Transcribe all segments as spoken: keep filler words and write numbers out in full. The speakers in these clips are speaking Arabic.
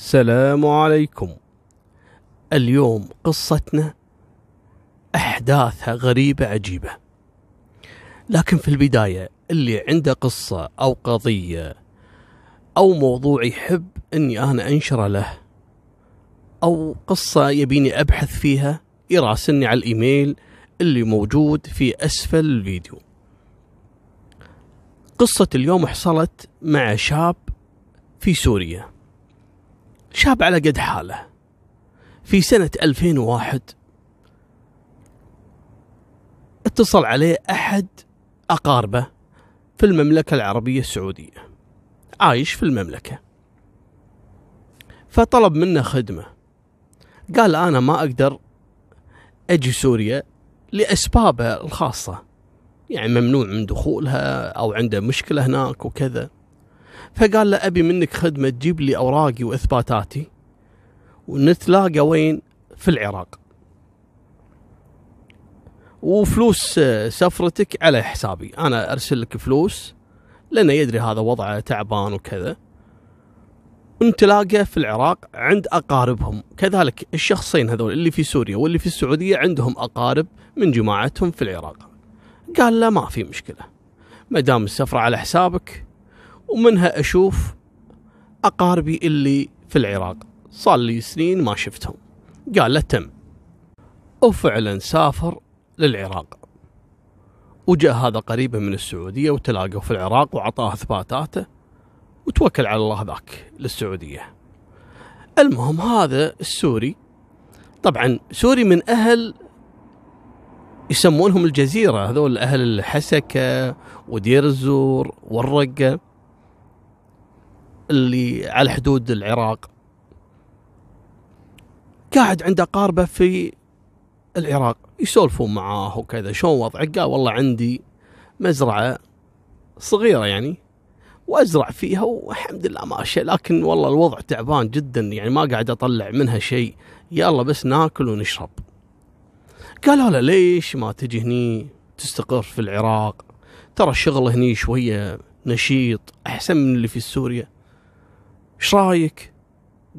السلام عليكم. اليوم قصتنا أحداثها غريبة عجيبة، لكن في البداية اللي عنده قصة أو قضية أو موضوع يحب أني أنا أنشره له أو قصة يبيني أبحث فيها يراسلني على الإيميل اللي موجود في أسفل الفيديو. قصة اليوم حصلت مع شاب في سوريا، شاب على قد حاله، في سنة ألفين وواحد اتصل عليه أحد أقاربه في المملكة العربية السعودية، عايش في المملكة، فطلب منه خدمة. قال أنا ما أقدر أجي سوريا لأسبابه الخاصة، يعني ممنوع من دخولها أو عنده مشكلة هناك وكذا. فقال له أبي منك خدمة تجيب لي أوراقي وإثباتاتي ونتلاقى وين؟ في العراق، وفلوس سفرتك على حسابي، أنا أرسل لك فلوس لأنه يدري هذا وضعه تعبان وكذا، ونتلاقى في العراق عند أقاربهم. كذلك الشخصين هذول اللي في سوريا واللي في السعودية عندهم أقارب من جماعتهم في العراق. قال له ما في مشكلة ما دام السفرة على حسابك، ومنها أشوف أقاربي اللي في العراق، صار لي سنين ما شفتهم. قال له تم. وفعلا سافر للعراق، وجاء هذا قريبا من السعودية وتلاقوا في العراق وعطاه إثباتاته وتوكل على الله ذاك للسعودية. المهم هذا السوري، طبعا سوري من أهل يسمونهم الجزيرة، هذول أهل الحسكة ودير الزور والرقة اللي على حدود العراق. قاعد عند أقاربه في العراق يسولفون معاه وكذا، شلون وضعك؟ قال والله عندي مزرعة صغيرة يعني وأزرع فيها والحمد لله ماشي، لكن والله الوضع تعبان جدا، يعني ما قاعد أطلع منها شيء، يلا بس ناكل ونشرب. قالوا له ليش ما تجي هني تستقر في العراق؟ ترى الشغل هني شوية نشيط أحسن من اللي في سوريا، ايش رايك؟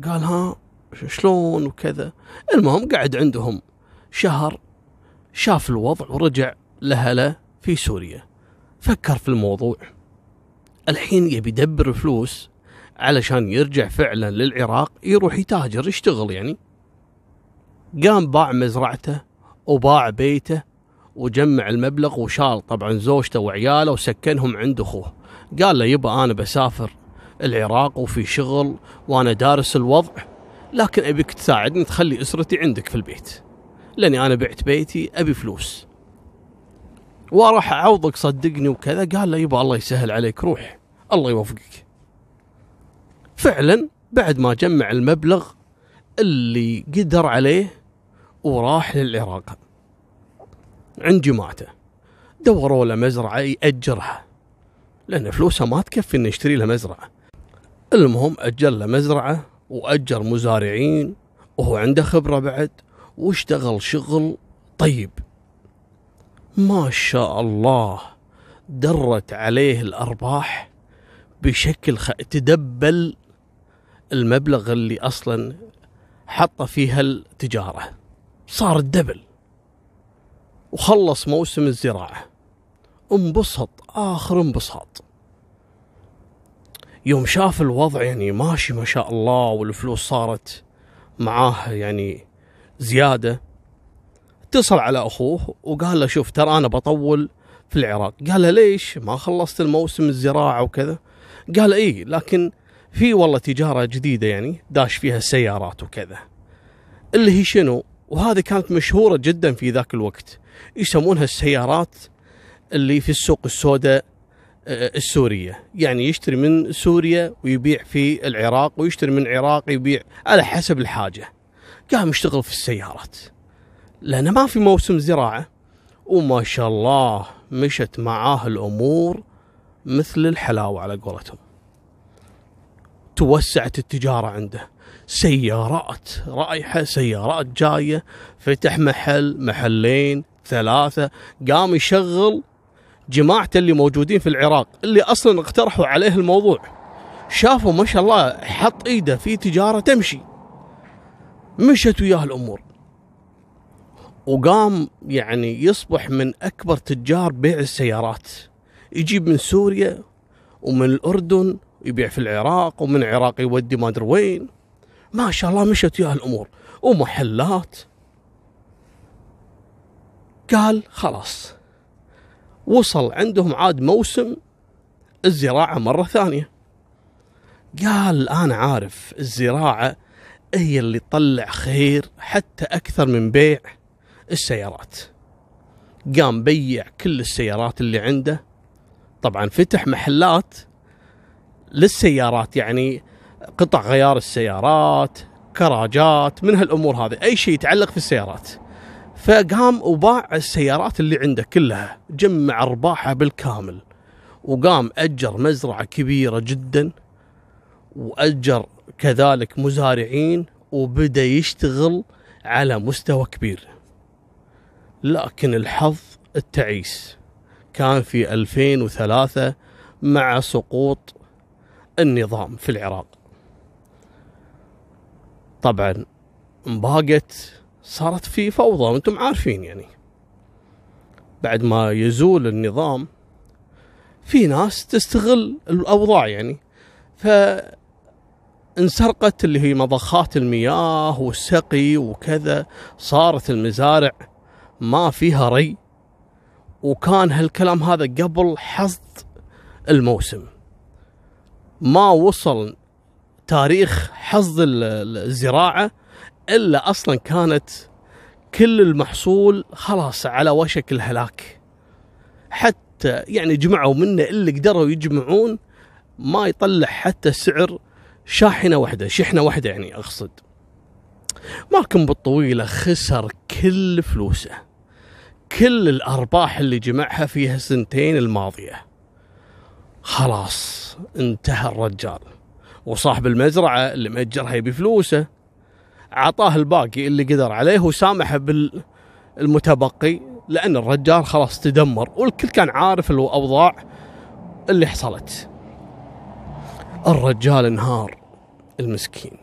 قال ها شلون وكذا. المهم قعد عندهم شهر، شاف الوضع ورجع لهلا في سوريا. فكر في الموضوع، الحين يبي يدبر فلوس علشان يرجع فعلا للعراق يروح يتاجر يشتغل يعني. قام باع مزرعته وباع بيته وجمع المبلغ وشال طبعا زوجته وعياله وسكنهم عند اخوه. قال له يبا انا بسافر العراق وفي شغل وانا دارس الوضع، لكن ابيك تساعدني تخلي اسرتي عندك في البيت، لاني انا بعت بيتي ابي فلوس وراح اعوضك صدقني وكذا. قال له يبا الله يسهل عليك روح الله يوفقك. فعلا بعد ما جمع المبلغ اللي قدر عليه وراح للعراق عند جماعته، دوروا له مزرعه ياجرها لأن فلوسها ما تكفي إنه يشتري له مزرعة. المهم أجر له مزرعة وأجر مزارعين وهو عنده خبرة بعد، واشتغل شغل طيب ما شاء الله، درت عليه الأرباح بشكل خ... تدبل المبلغ اللي أصلا حطه فيها التجارة، صار الدبل. وخلص موسم الزراعة انبسط آخر انبساط. يوم شاف الوضع يعني ماشي ما شاء الله والفلوس صارت معاه يعني زيادة، اتصل على أخوه وقال له شوف ترى أنا بطول في العراق. قال له ليش ما خلصت الموسم الزراعة وكذا؟ قال إيه لكن في والله تجارة جديدة يعني داش فيها السيارات وكذا، اللي هي شنو؟ وهذه كانت مشهورة جدا في ذاك الوقت، يسمونها السيارات اللي في السوق السوداء السورية، يعني يشتري من سوريا ويبيع في العراق ويشتري من العراق يبيع على حسب الحاجة. قام يشتغل في السيارات لأنه ما في موسم زراعة، وما شاء الله مشت معاه الأمور مثل الحلاوة على قولتهم. توسعت التجارة عنده، سيارات رايحة سيارات جاية، فتح محل محلين ثلاثة، قام يشغل جماعته اللي موجودين في العراق اللي أصلا اقترحوا عليه الموضوع، شافوا ما شاء الله حط ايده في تجاره تمشي، مشت وياه الامور، وقام يعني يصبح من اكبر تجار بيع السيارات، يجيب من سوريا ومن الاردن يبيع في العراق، ومن العراق يودي ما ادري وين، ما شاء الله مشت وياه الامور ومحلات. قال خلاص، وصل عندهم عاد موسم الزراعة مرة ثانية، قال أنا عارف الزراعة هي اللي تطلع خير حتى أكثر من بيع السيارات. قام بيع كل السيارات اللي عنده، طبعا فتح محلات للسيارات، يعني قطع غيار السيارات، كراجات، من هالأمور هذه، أي شيء يتعلق في السيارات. فقام وباع السيارات اللي عنده كلها، جمع أرباحه بالكامل، وقام أجر مزرعة كبيرة جدا، وأجر كذلك مزارعين، وبدأ يشتغل على مستوى كبير. لكن الحظ التعيس كان في ألفين وثلاثة مع سقوط النظام في العراق. طبعا باقت صارت في فوضى، وانتم عارفين يعني بعد ما يزول النظام في ناس تستغل الأوضاع، يعني فانسرقت اللي هي مضخات المياه والسقي وكذا، صارت المزارع ما فيها ري، وكان هالكلام هذا قبل حصد الموسم، ما وصل تاريخ حصد الزراعة إلا أصلا كانت كل المحصول خلاص على وشك الهلاك، حتى يعني جمعوا منه اللي قدروا يجمعون، ما يطلع حتى سعر شاحنة واحدة شحنة واحدة يعني أقصد. مالكم بالطويلة خسر كل فلوسه، كل الأرباح اللي جمعها فيها السنتين الماضية، خلاص انتهى الرجال. وصاحب المزرعة اللي مأجرها يبي فلوسه، عطاه الباقي اللي قدر عليه وسامحه بالمتبقي، لأن الرجال خلاص تدمر، والكل كان عارف الأوضاع اللي حصلت. الرجال انهار المسكين،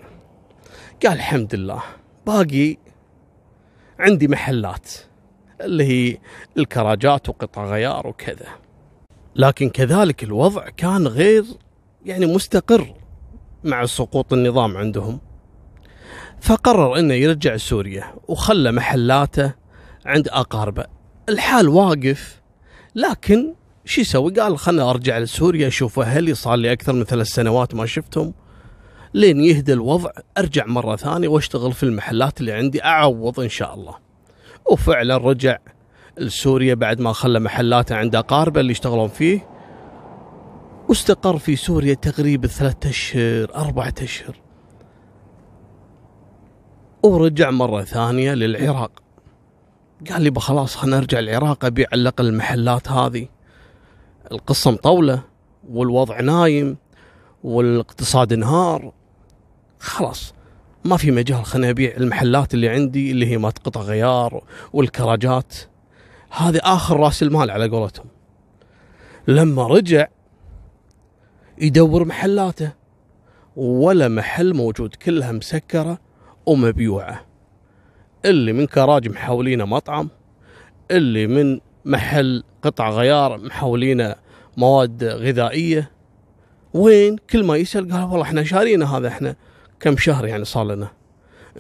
قال الحمد لله باقي عندي محلات اللي هي الكراجات وقطع غيار وكذا، لكن كذلك الوضع كان غير يعني مستقر مع سقوط النظام عندهم. فقرر انه يرجع سوريا، وخلى محلاته عند اقاربه، الحال واقف. لكن شو يسوي؟ قال خلنا ارجع لسوريا اشوف اهلي، صار لي اكثر من ثلاث سنوات ما شفتهم، لين يهدى الوضع ارجع مره ثانيه واشتغل في المحلات اللي عندي اعوض ان شاء الله. وفعلا رجع لسوريا بعد ما خلى محلاته عند اقاربه اللي يشتغلون فيه، واستقر في سوريا تقريبا ثلاثة اشهر اربعة اشهر، ورجع مرة ثانية للعراق. قال لي بخلاص خلنا ارجع العراق ابيع على الاقل المحلات هذه، القصة مطولة والوضع نايم والاقتصاد انهار، خلاص ما في مجال، خلنا ابيع المحلات اللي عندي اللي هي مات قطع غيار والكراجات، هذه اخر راس المال على قولتهم. لما رجع يدور محلاته، ولا محل موجود، كلها مسكرة ومبيوعة، اللي من كراج محاولين مطعم، اللي من محل قطع غيار محاولين مواد غذائية. وين كل ما يسأل قال والله احنا شارينا هذا، احنا كم شهر يعني صار لنا.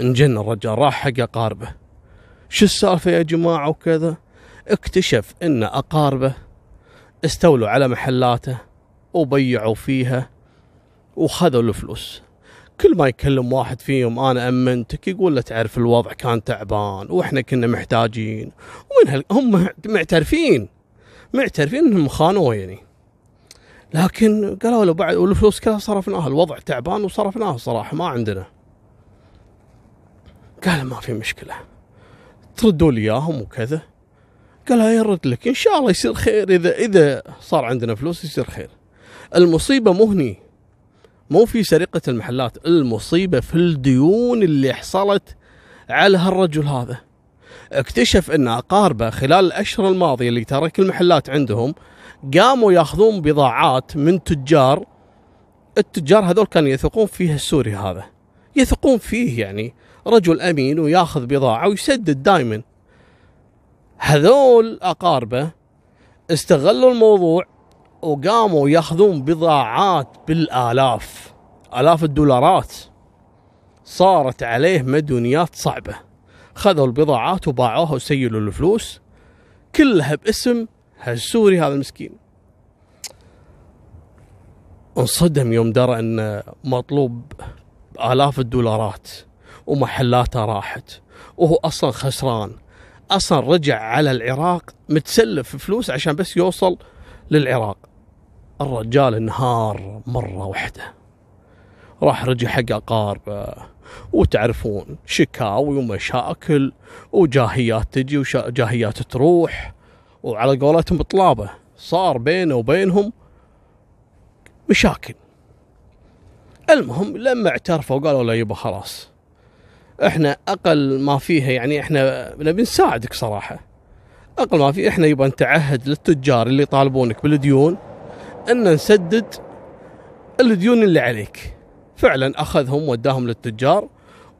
انجن الرجال، راح حق أقاربه، شو السالفة يا جماعة وكذا. اكتشف ان أقاربه استولوا على محلاته وبيعوا فيها وخذوا الفلوس. كل ما يكلم واحد فيهم انا امنتك، يقول له تعرف الوضع كان تعبان واحنا كنا محتاجين، ومن هم معترفين معترفين انهم خانوه يعني، لكن قالوا له بعد والفلوس كلها صرفناها، الوضع تعبان وصرفناها صراحه ما عندنا. قال ما في مشكله، تردوا لي اياهم وكذا. قال هاي رد لك ان شاء الله يصير خير، اذا اذا صار عندنا فلوس يصير خير. المصيبه مو هني، مو في سرقة المحلات، المصيبة في الديون اللي حصلت على هالرجل هذا. اكتشف ان اقاربه خلال الاشهر الماضية اللي ترك المحلات عندهم، قاموا ياخذون بضاعات من تجار التجار هذول كانوا يثقون فيه السوري هذا، يثقون فيه يعني رجل أمين وياخذ بضاعة ويسدد دائما. هذول أقاربه استغلوا الموضوع وقاموا ياخذون بضاعات بالآلاف، آلاف الدولارات. صارت عليه مديونيات صعبة، خذوا البضاعات وباعوها وسيلوا الفلوس كلها باسم هالسوري هذا المسكين. انصدم يوم درى ان مطلوب آلاف الدولارات ومحلاته راحت وهو اصلا خسران، اصلا رجع على العراق متسلف فلوس عشان بس يوصل للعراق. الرجال انهار مره واحده، راح رجع حق اقاربه وتعرفون شكاوي ومشاكل وجاهيات تجي وجاهيات تروح، وعلى قولتهم طلابه صار بينه وبينهم مشاكل. المهم لما اعترفوا وقالوا له يبا خلاص احنا اقل ما فيها يعني احنا نبي نساعدك صراحه، اقل ما فيه احنا يبا نتعهد للتجار اللي يطالبونك بالديون ان نسدد الديون اللي عليك. فعلا اخذهم وداهم للتجار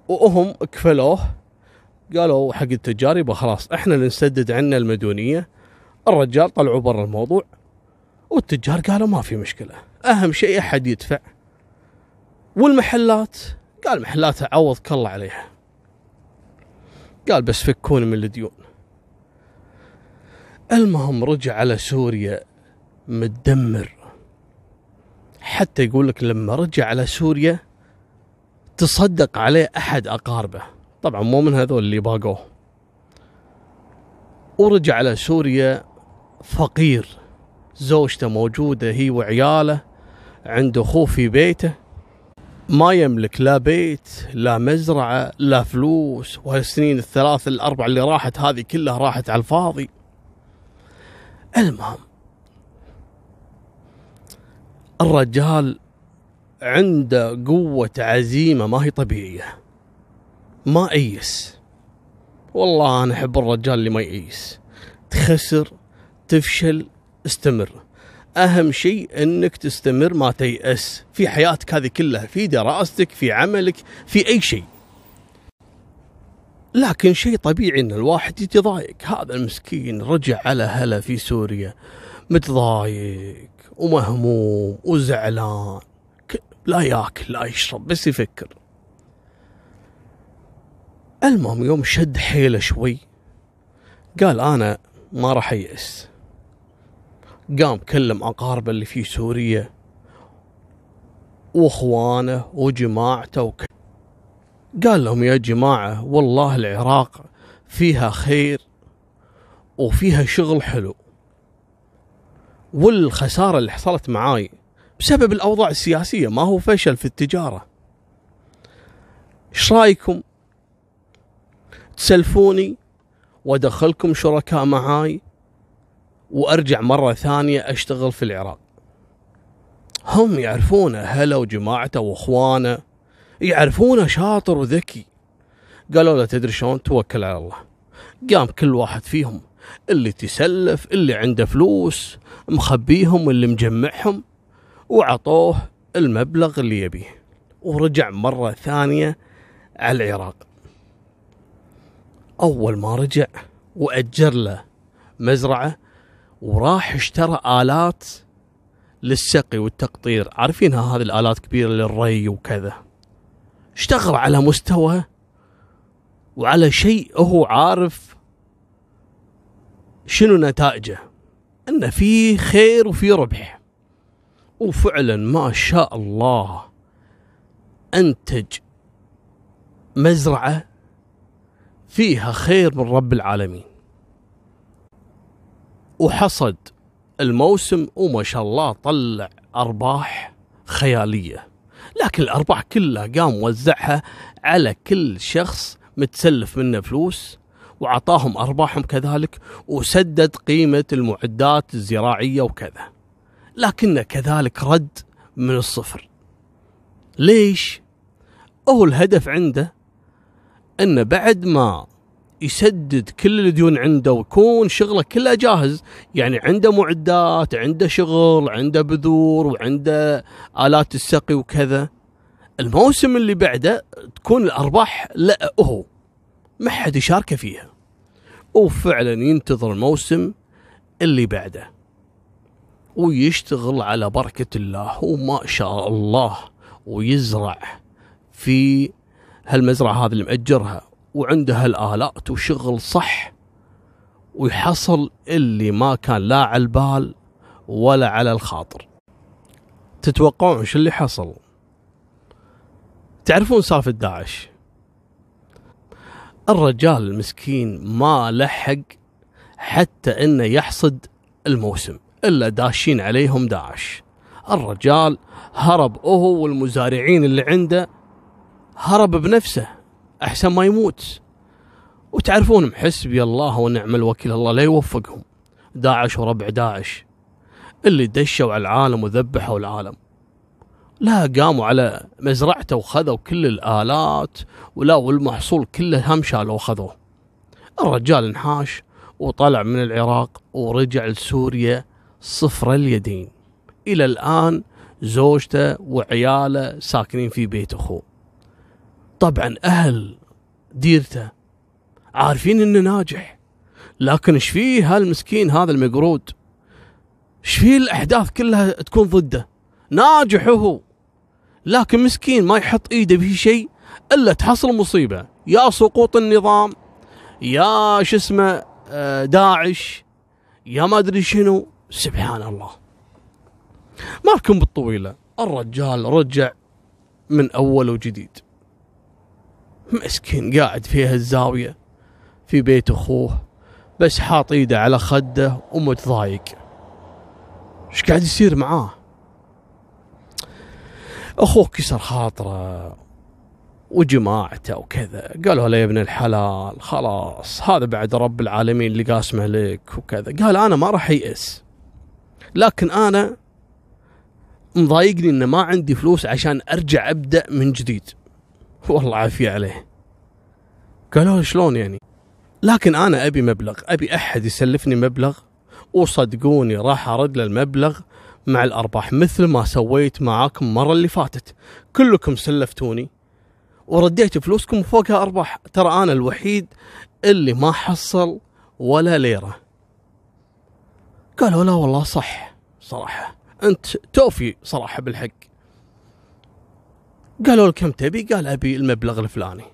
وهم كفلوه، قالوا حق التجار يبا خلاص احنا اللي نسدد عنا المديونيه. الرجال طلعوا برا الموضوع والتجار قالوا ما في مشكله، اهم شيء احد يدفع. والمحلات قال محلاتها عوضك الله عليها، قال بس فكوني من الديون. المهم رجع على سوريا متدمر، حتى يقول لك لما رجع على سوريا تصدق عليه احد اقاربه، طبعا مو من هذول اللي باقوه، ورجع على سوريا فقير. زوجته موجوده هي وعياله، عنده اخوه في بيته، ما يملك لا بيت لا مزرعه لا فلوس، وهالسنين الثلاث الاربع اللي راحت هذه كلها راحت على الفاضي. المهم الرجال عنده قوة عزيمة ما هي طبيعية، ما يئس. والله أنا أحب الرجال اللي ما يئس، تخسر تفشل استمر، أهم شيء أنك تستمر ما تيأس في حياتك هذه كلها، في دراستك في عملك في أي شيء. لكن شيء طبيعي أن الواحد يتضايق. هذا المسكين رجع على هلا في سوريا متضايق ومهموم وزعلان، لا ياكل لا يشرب بس يفكر. المهم يوم شد حيله شوي قال أنا ما راح أيأس، قام كلم أقاربه اللي في سوريا وإخوانه وجماعته وك... قال لهم يا جماعة والله العراق فيها خير وفيها شغل حلو، والخسارة اللي حصلت معاي بسبب الأوضاع السياسية ما هو فشل في التجارة. ايش رايكم تسلفوني وادخلكم شركاء معاي وارجع مرة ثانية اشتغل في العراق؟ هم يعرفونه هلا وجماعته واخوانه، يعرفونه شاطر وذكي. قالوا له تدري شلون؟ توكل على الله. قام كل واحد فيهم اللي تسلف اللي عنده فلوس مخبيهم اللي مجمعهم وعطوه المبلغ اللي يبيه، ورجع مرة ثانية على العراق. أول ما رجع وأجر له مزرعة وراح اشترى آلات للسقي والتقطير، عارفينها هذه الآلات كبيرة للري وكذا. اشتغل على مستوى وعلى شيء هو عارف شنو نتائجه، أن فيه خير وفيه ربح. وفعلا ما شاء الله أنتج مزرعة فيها خير من رب العالمين، وحصد الموسم وما شاء الله طلع أرباح خيالية. لكن الأرباح كلها قام وزعها على كل شخص متسلف منه فلوس وعطاهم أرباحهم كذلك، وسدد قيمة المعدات الزراعية وكذا، لكنه كذلك رد من الصفر. ليش؟ هو الهدف عنده أن بعد ما يسدد كل الديون عنده ويكون شغله كله جاهز، يعني عنده معدات، عنده شغل، عنده بذور وعنده آلات السقي وكذا. الموسم اللي بعده تكون الأرباح لا هو ما حد يشاركه فيها، وفعلا ينتظر الموسم اللي بعده ويشتغل على بركة الله وما شاء الله، ويزرع في هالمزرعة هذه اللي مأجرها وعنده هالآلات وشغل صح، ويحصل اللي ما كان لا على البال ولا على الخاطر. تتوقعون شو اللي حصل؟ تعرفون سالفة داعش، الرجال المسكين ما لحق حتى انه يحصد الموسم الا داشين عليهم داعش. الرجال هرب، هو والمزارعين اللي عنده هرب بنفسه احسن ما يموت. وتعرفون حسبي الله ونعم الوكيل، الله لا يوفقهم، داعش وربع داعش اللي دشوا على العالم وذبحوا العالم. لا قاموا على مزرعته وخذوا كل الآلات ولا والمحصول كله هم شالوا وخذوه. الرجال انحاش وطلع من العراق ورجع لسوريا صفر اليدين. إلى الآن زوجته وعياله ساكنين في بيت أخوه. طبعا أهل ديرته عارفين إنه ناجح، لكن إيش فيه هالمسكين هذا المقرود؟ إيش فيه الأحداث كلها تكون ضده؟ ناجح هو، لكن مسكين ما يحط ايده في شيء الا تحصل مصيبه، يا سقوط النظام، يا شو اسمه داعش، يا ما ادري شنو. سبحان الله. مالكم بالطويله، الرجال رجع من اول وجديد، مسكين قاعد في هالزاويه في بيت اخوه بس حاط ايده على خده ومتضايق. ايش قاعد يصير معاه؟ أخوه كسر خاطره وجماعته وكذا، قالوا له يا ابن الحلال خلاص هذا بعد رب العالمين اللي قاسمه لك وكذا. قال أنا ما راح يئس، لكن أنا مضايقني إن ما عندي فلوس عشان أرجع أبدأ من جديد. والله عافية عليه. قالوا له شلون يعني؟ لكن أنا أبي مبلغ، أبي أحد يسلفني مبلغ وصدقوني راح أرد له المبلغ مع الأرباح، مثل ما سويت معاكم المرة اللي فاتت، كلكم سلفتوني ورديت فلوسكم فوقها أرباح، ترى أنا الوحيد اللي ما حصل ولا ليرة. قالوا لا والله صح، صراحة أنت توفي صراحة بالحق. قالوا له كم تبي؟ قال أبي المبلغ الفلاني.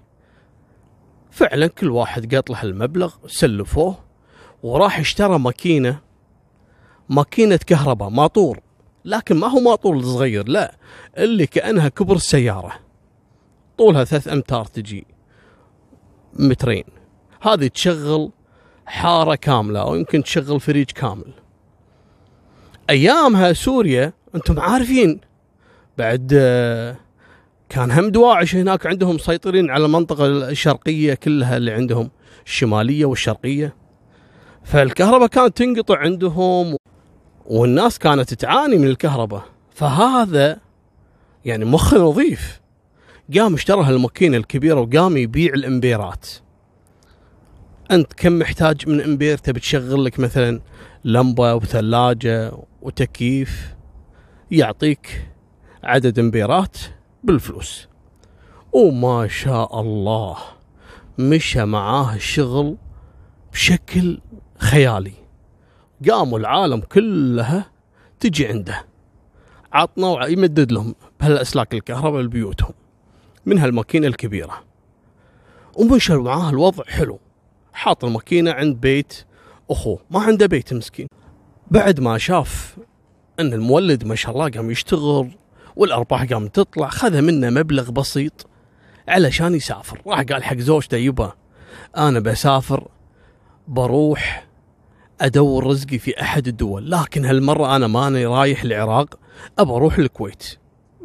فعلا كل واحد قاط له المبلغ، سلفوه وراح اشترى ماكينة ماكينة كهرباء، ماطور، لكن ما هو ماطور الصغير، لا اللي كأنها كبر السيارة، طولها ثلاث أمتار تجي مترين، هذه تشغل حارة كاملة أو يمكن تشغل فريج كامل. أيامها سوريا أنتم عارفين بعد كان هم دواعش هناك عندهم مسيطرين على المنطقة الشرقية كلها، اللي عندهم الشمالية والشرقية، فالكهرباء كانت تنقطع عندهم والناس كانت تعاني من الكهرباء. فهذا يعني مخ نظيف، قام اشترى هالماكينة الكبيرة وقام يبيع الامبيرات. انت كم محتاج من امبير تبي تشغل لك مثلا لمبة وثلاجة وتكييف؟ يعطيك عدد امبيرات بالفلوس. وما شاء الله مشى معاه الشغل بشكل خيالي، قاموا العالم كلها تجي عنده، عطنا يمدد لهم بهالاسلاك الكهرباء لبيوتهم من هالماكينه الكبيره. ومشى معاه الوضع حلو، حاط الماكينه عند بيت اخوه، ما عنده بيت مسكين. بعد ما شاف ان المولد ما شاء الله قام يشتغل والارباح قام تطلع، خذ منه مبلغ بسيط علشان يسافر. راح قال حق زوجته يبا انا بسافر، بروح أدور رزقي في أحد الدول، لكن هالمرة أنا ماني رايح العراق، أبى أروح الكويت،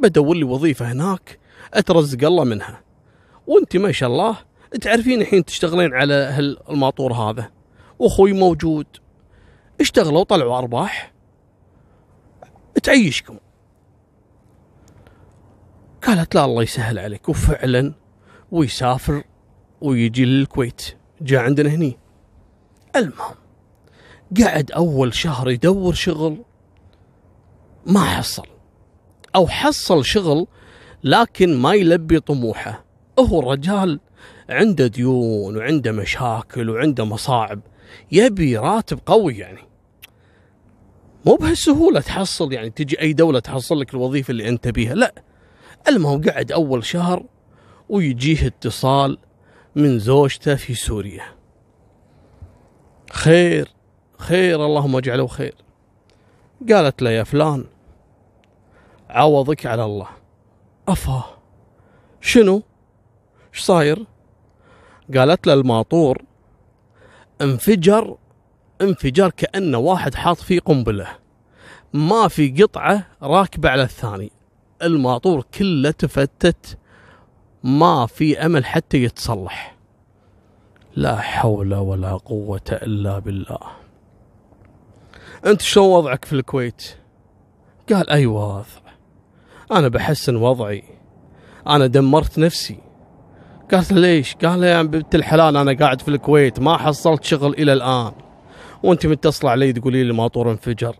بدور لي وظيفة هناك أترزق الله منها. وأنت ما شاء الله تعرفين الحين تشتغلين على هالماطور هذا، وأخوي موجود، اشتغلوا وطلعوا أرباح تعيشكم. قالت لا الله يسهل عليك، وفعلا ويسافر ويجي للكويت جاء عندنا هني. المهم قعد أول شهر يدور شغل ما حصل، أو حصل شغل لكن ما يلبي طموحه. هو الرجال عنده ديون وعنده مشاكل وعنده مصاعب، يبي راتب قوي، يعني مو بهالسهولة تحصل، يعني تجي أي دولة تحصل لك الوظيفة اللي أنت بيها، لا. المهم قعد أول شهر ويجيه اتصال من زوجته في سوريا. خير خير، اللهم اجعله خير. قالت له يا فلان عوضك على الله. أفا شنو؟ ايش صاير؟ قالت له الماطور انفجر انفجار، كأنه واحد حاط فيه قنبلة، ما في قطعة راكبة على الثاني. الماطور كله تفتت، ما في أمل حتى يتصلح. لا حول ولا قوة إلا بالله. أنت شو وضعك في الكويت؟ قال أي وضع؟ أنا بحسن وضعي، أنا دمرت نفسي. قالت ليش؟ قال يا بنت الحلال أنا قاعد في الكويت ما حصلت شغل إلى الآن، وأنت متصلة علي تقولي لي الماطور انفجر.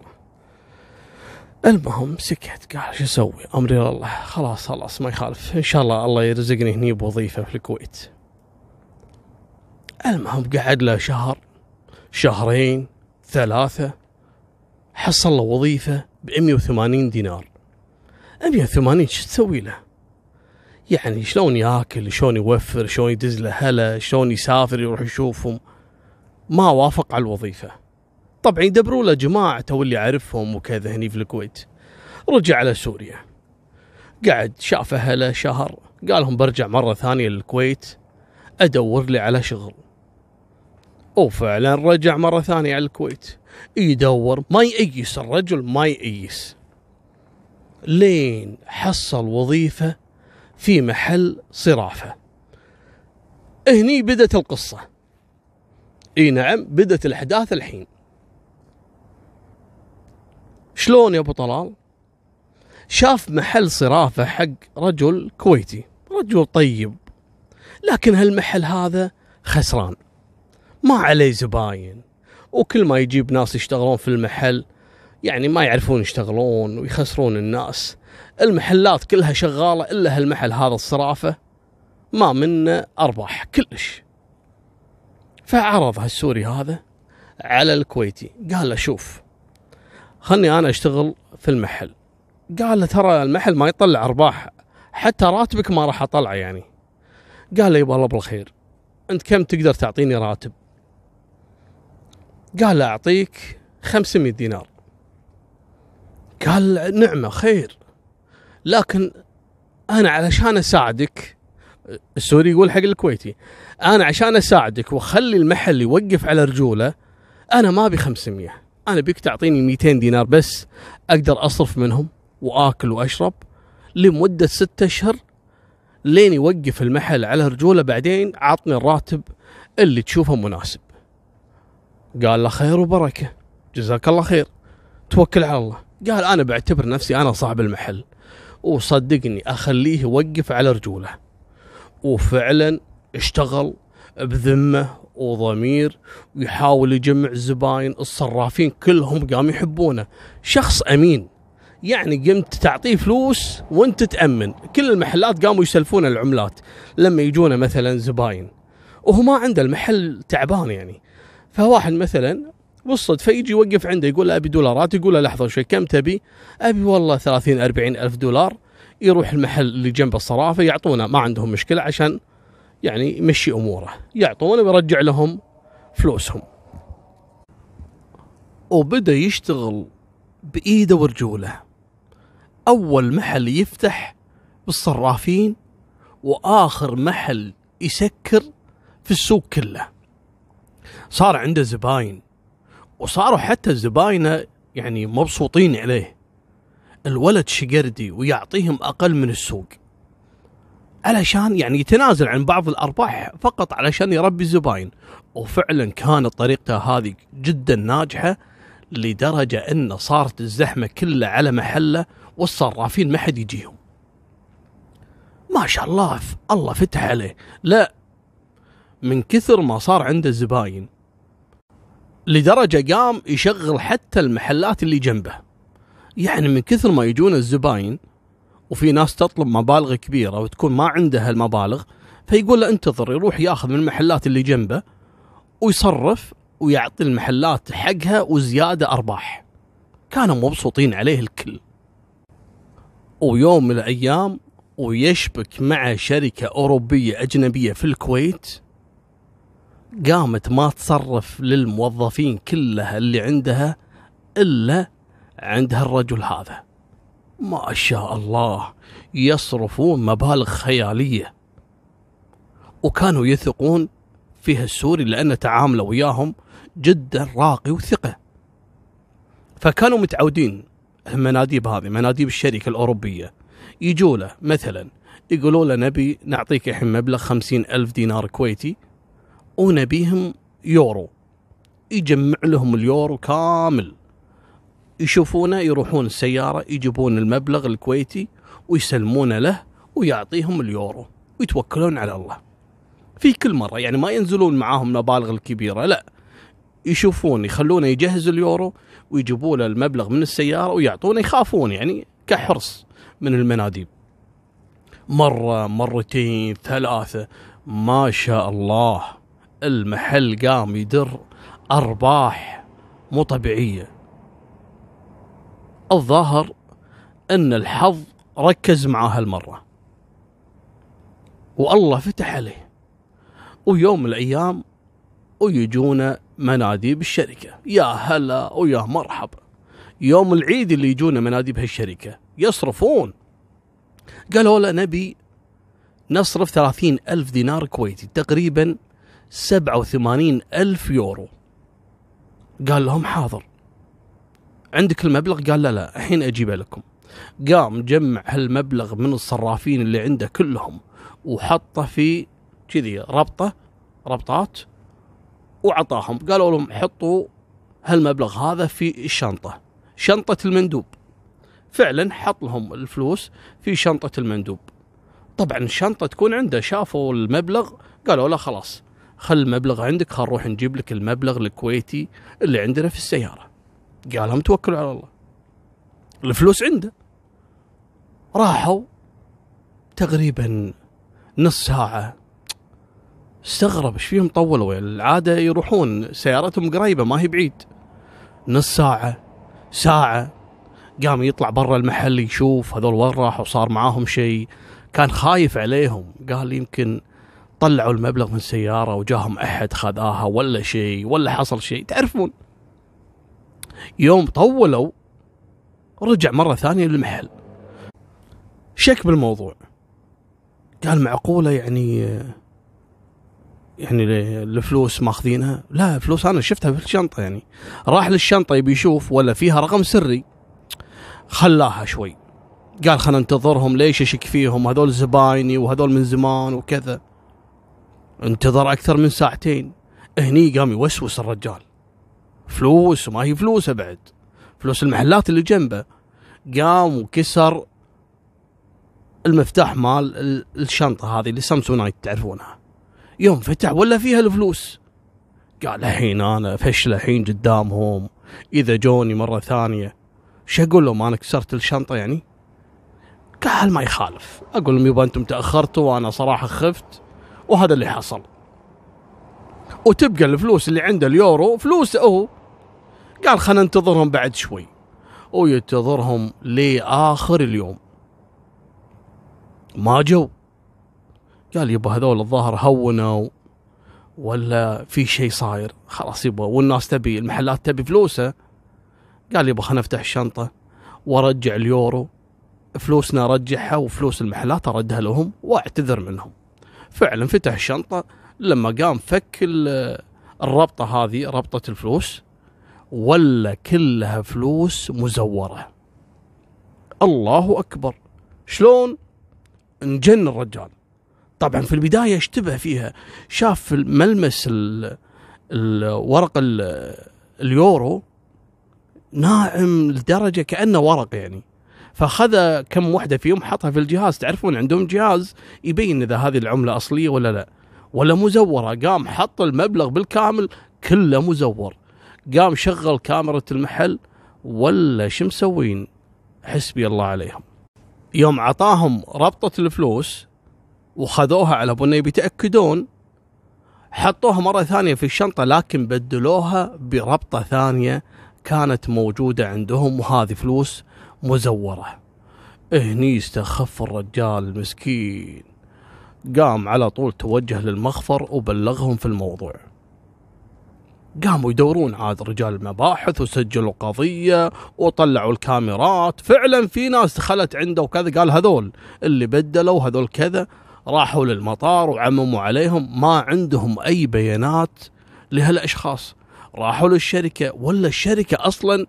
المهم سكت، قال شو اسوي؟ امري لله، خلاص خلاص ما يخالف، ان شاء الله الله يرزقني هني بوظيفه في الكويت. المهم قعد له شهر شهرين ثلاثه، حصل له وظيفه ب مئة وثمانين دينار. مئة وثمانين شو تسوي له؟ يعني شلون ياكل، شلون يوفر، شلون يدز له هلا، شلون يسافر يروح يشوفهم. ما وافق على الوظيفه. طبعا يدبروا له جماعته واللي عارفهم وكذا هني في الكويت. رجع على سوريا، قعد شاف اهله شهر، قالهم برجع مره ثانيه للكويت ادور لي على شغل. وفعلا رجع مره ثانيه على الكويت يدور، ما يئيس الرجل، ما يئيس، لين حصل وظيفه في محل صرافه. هني بدت القصه. اي نعم بدت الاحداث الحين. شلون يا ابو طلال؟ شاف محل صرافه حق رجل كويتي، رجل طيب، لكن هالمحل هذا خسران، ما عليه زباين، وكل ما يجيب ناس يشتغلون في المحل يعني ما يعرفون يشتغلون ويخسرون الناس. المحلات كلها شغاله الا هالمحل هذا الصرافه ما منه ارباح كلش. فعرض هالسوري هذا على الكويتي، قال له شوف خلني أنا أشتغل في المحل. قال له ترى المحل ما يطلع أرباح، حتى راتبك ما راح أطلع يعني. قال له يبا الله بالخير، أنت كم تقدر تعطيني راتب؟ قال له أعطيك خمسمئة دينار. قال نعمة خير، لكن أنا علشان أساعدك، السوري يقول حق الكويتي، أنا عشان أساعدك وخلي المحل يوقف على رجوله، أنا ما أبي خمسمئة، أنا بيك تعطيني مئتين دينار بس أقدر أصرف منهم وآكل وأشرب لمدة ستة أشهر لين يوقف المحل على رجوله، بعدين عطني الراتب اللي تشوفه مناسب. قال له خير وبركة، جزاك الله خير، توكل على الله. قال أنا بعتبر نفسي أنا صاحب المحل، وصدقني أخليه يوقف على رجوله. وفعلا اشتغل بذمة وضمير ويحاول يجمع الزباين، الصرافين كلهم قام يحبونه، شخص امين، يعني قمت تعطيه فلوس وانت تامن. كل المحلات قاموا يسلفون العملات لما يجونه مثلا زباين، وهو ما عنده، المحل تعبان يعني. فواحد مثلا بالصدفه يجي يوقف عنده، يقول له ابي دولارات، يقول له لحظه شوي كم تبي؟ ابي والله ثلاثين أربعين الف دولار. يروح المحل اللي جنب الصرافه يعطونه، ما عندهم مشكله عشان يعني يمشي اموره، يعطونه ويرجع لهم فلوسهم. وبدا يشتغل بايده ورجوله. اول محل يفتح بالصرافين، واخر محل يسكر في السوق كله. صار عنده زباين، وصاروا حتى زباينه يعني مبسوطين عليه. الولد شقردي ويعطيهم اقل من السوق، علشان يعني يتنازل عن بعض الأرباح فقط علشان يربي الزباين. وفعلا كانت طريقته هذه جدا ناجحة، لدرجة أنه صارت الزحمة كلها على محله والصرافين ما حد يجيهم. ما شاء الله الله فتح عليه. لا من كثر ما صار عنده زباين، لدرجة قام يشغل حتى المحلات اللي جنبه، يعني من كثر ما يجون الزباين وفي ناس تطلب مبالغ كبيرة وتكون ما عندها المبالغ، فيقول له انتظر، يروح ياخذ من المحلات اللي جنبه ويصرف ويعطي المحلات حقها وزيادة أرباح. كانوا مبسوطين عليه الكل. ويوم من الأيام ويشبك مع شركة أوروبية أجنبية في الكويت، قامت ما تصرف للموظفين كلها اللي عندها إلا عند هالرجل هذا. ما شاء الله، يصرفون مبالغ خيالية، وكانوا يثقون فيه السوري لأن تعامله وياهم جدا راقي وثقة، فكانوا متعودين المناديب هذه، مناديب الشركة الأوروبية، يجوا له مثلا يقولوا له نبي نعطيك الحين مبلغ خمسين ألف دينار كويتي ونبيهم يورو، يجمع لهم اليورو كامل، يشوفونه يروحون السيارة يجيبون المبلغ الكويتي ويسلمونه له ويعطيهم اليورو ويتوكلون على الله في كل مرة. يعني ما ينزلون معاهم مبالغ الكبيرة، لا، يشوفون يخلونه يجهز اليورو ويجيبوا له المبلغ من السيارة ويعطونه، يخافون يعني كحرص من المناديب. مرة مرتين ثلاثة، ما شاء الله، المحل قام يدر أرباح مو طبيعية. الظاهر أن الحظ ركز معاه هالمرة والله فتح عليه. ويوم الأيام ويجونا مناديب الشركة، يا هلا ويا مرحبا. يوم العيد اللي يجونا مناديب هالشركة يصرفون، قالوا له نبي نصرف ثلاثين ألف دينار كويتي، تقريبا سبعة وثمانين ألف يورو. قال لهم حاضر، عندك المبلغ؟ قال لا لا، الحين أجيبه لكم. قام جمع هالمبلغ من الصرافين اللي عنده كلهم وحطه في كذي ربطة ربطات وعطاهم، قالوا لهم حطوا هالمبلغ هذا في الشنطة، شنطة المندوب. فعلا حط لهم الفلوس في شنطة المندوب. طبعا الشنطة تكون عنده، شافوا المبلغ قالوا له خلاص خل المبلغ عندك، خل نروح نجيب لك المبلغ الكويتي اللي عندنا في السيارة. قالهم توكلوا على الله، الفلوس عنده. راحوا تقريبا نص ساعة، استغرب ايش فيهم طولوا، العادة يروحون سيارتهم قريبة ما هي بعيد. نص ساعة ساعة، قام يطلع برا المحل يشوف هذول وين راحوا، صار معاهم شيء، كان خايف عليهم، قال يمكن طلعوا المبلغ من السيارة وجاهم أحد خذاها ولا شيء، ولا حصل شيء، تعرفون. يوم طولوا رجع مرة ثانية للمحل، شك بالموضوع، قال معقولة يعني يعني الفلوس ماخذينها؟ لا، فلوس أنا شفتها في الشنطة. يعني راح للشنطة يبي يشوف ولا فيها رقم سري، خلاها شوي، قال خلنا ننتظرهم، ليش أشك فيهم، هذول زبايني وهذول من زمان وكذا. انتظر أكثر من ساعتين، هني قام يوسوس الرجال، فلوس وما هي فلوسه بعد، فلوس المحلات اللي جنبه. قام وكسر المفتاح مال الشنطة هذه اللي سامسونايت تعرفونها، يوم فتح ولا فيها الفلوس. قال الحين أنا فشل الحين قدامهم، إذا جوني مرة ثانية شو أقول لهم، أنا كسرت الشنطة يعني؟ قال ما يخالف، أقول لهم يبا أنتم تأخرتوا وأنا صراحة خفت وهذا اللي حصل، وتبقى الفلوس اللي عنده اليورو فلوسه هو. قال خلنا ننتظرهم بعد شوي، وينتظرهم لآخر اليوم، ما جو. قال يبا هذول الظاهر هونوا ولا في شيء صاير، خلاص يبا، والناس تبي، المحلات تبي فلوسه. قال يبا خلنا نفتح الشنطة وارجع اليورو، فلوسنا رجعها وفلوس المحلات اردها لهم واعتذر منهم. فعلا فتح الشنطة، لما قام فك الربطة هذه، ربطة الفلوس، ولا كلها فلوس مزورة. الله أكبر، شلون انجن الرجال. طبعا في البداية اشتبه فيها، شاف ملمس الورق اليورو ناعم لدرجة كأنه ورق يعني، فأخذ كم وحدة فيهم حطها في الجهاز، تعرفون عندهم جهاز يبين إذا هذه العملة أصلية ولا لا، ولا مزورة، قام حط المبلغ بالكامل كله مزور، قام شغل كاميرا المحل ولا شو مسوين؟ حسبي الله عليهم. يوم عطاهم ربطة الفلوس وخذوها على أبو النبي يتأكدون، حطوها مرة ثانية في الشنطة لكن بدلوها بربطة ثانية كانت موجودة عندهم وهذه فلوس مزورة. هني استخف الرجال المسكين، قام على طول توجه للمخفر وبلغهم في الموضوع. قاموا يدورون عاد رجال المباحث وسجلوا قضية وطلعوا الكاميرات، فعلا في ناس دخلت عنده وكذا، قال هذول اللي بدلوا هذول كذا، راحوا للمطار وعمموا عليهم، ما عندهم أي بيانات لهالأشخاص. راحوا للشركة ولا الشركة أصلا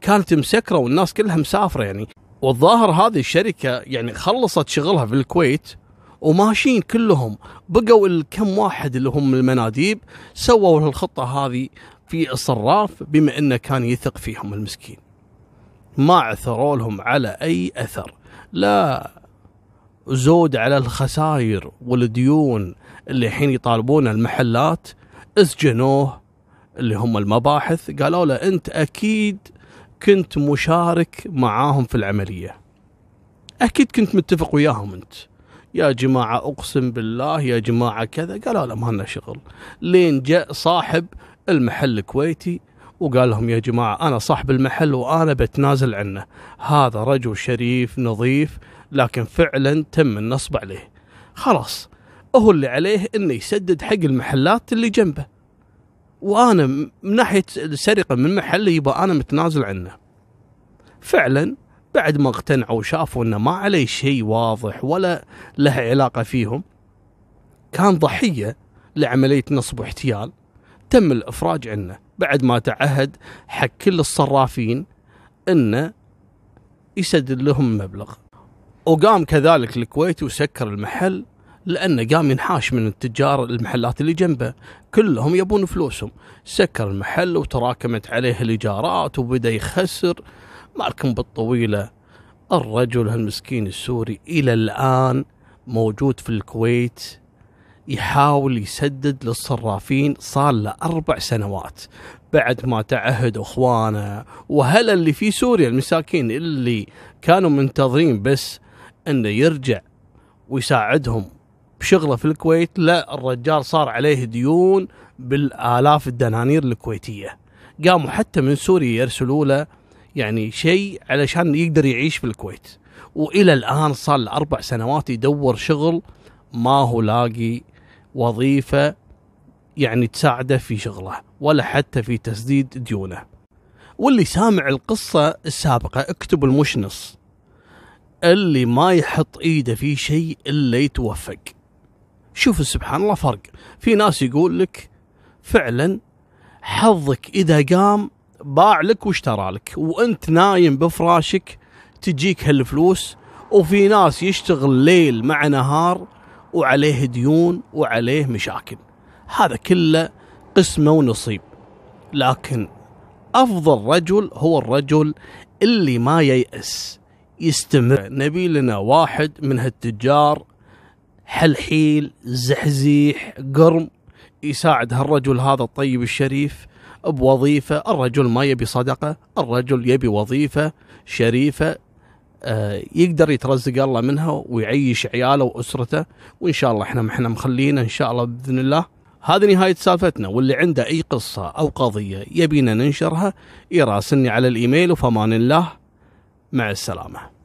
كانت مسكرة والناس كلها مسافرة يعني، والظاهر هذه الشركة يعني خلصت شغلها في الكويت وماشيين كلهم، بقوا الكم واحد اللي هم المناديب سووا الخطة هذه في الصراف بما أنه كان يثق فيهم المسكين. ما عثروا لهم على أي أثر، لا زود على الخسائر والديون اللي حين يطالبون المحلات، اسجنوه اللي هم المباحث، قالوا له أنت أكيد كنت مشارك معاهم في العملية، أكيد كنت متفق وياهم أنت يا جماعة، أقسم بالله يا جماعة كذا. قالوا لا ما لنا شغل، لين جاء صاحب المحل الكويتي وقال لهم يا جماعة أنا صاحب المحل وأنا بتنازل عنه، هذا رجل شريف نظيف لكن فعلا تم النصب عليه، خلاص هو اللي عليه إنه يسدد حق المحلات اللي جنبه، وأنا من ناحية السرقة من محلي يبقى أنا متنازل عنه. فعلا بعد ما اقتنعوا وشافوا انه ما عليه شيء واضح ولا له علاقه فيهم، كان ضحيه لعمليه نصب واحتيال، تم الافراج عنه بعد ما تعهد حق كل الصرافين انه يسدد لهم مبلغ. وقام كذلك الكويت وسكر المحل لانه قام ينحاش من التجار المحلات اللي جنبه، كلهم يبون فلوسهم، سكر المحل وتراكمت عليه الايجارات وبدا يخسر. مالكم بالطويلة، الرجل المسكين السوري إلى الآن موجود في الكويت يحاول يسدد للصرافين، صار له أربع سنوات بعد ما تعهد أخوانه وهلا اللي في سوريا المساكين اللي كانوا منتظرين بس أنه يرجع ويساعدهم بشغله في الكويت. لا، الرجال صار عليه ديون بالآلاف الدنانير الكويتية، قاموا حتى من سوريا يرسلوا له يعني شيء علشان يقدر يعيش في الكويت، وإلى الآن صار له أربع سنوات يدور شغل ما هو لاقي وظيفة يعني تساعده في شغله ولا حتى في تسديد ديونه. واللي سامع القصة السابقة اكتب المشنص، اللي ما يحط إيده في شيء إلا يتوفق. شوف سبحان الله فرق، في ناس يقول لك فعلا حظك إذا قام باع لك واشترى لك وانت نايم بفراشك تجيك هالفلوس، وفي ناس يشتغل ليل مع نهار وعليه ديون وعليه مشاكل، هذا كله قسمة ونصيب. لكن أفضل رجل هو الرجل اللي ما ييأس، يستمر. نبي لنا واحد من هالتجار حلحيل زحزيح قرم يساعد هالرجل هذا الطيب الشريف بوظيفة. الرجل ما يبي صدقة، الرجل يبي وظيفة شريفة آه يقدر يترزق الله منها ويعيش عياله وأسرته، وإن شاء الله إحنا إحنا مخلينا إن شاء الله بإذن الله. هذه نهاية سالفتنا، واللي عنده أي قصة أو قضية يبينا ننشرها يراسلني على الإيميل. وفمان الله، مع السلامة.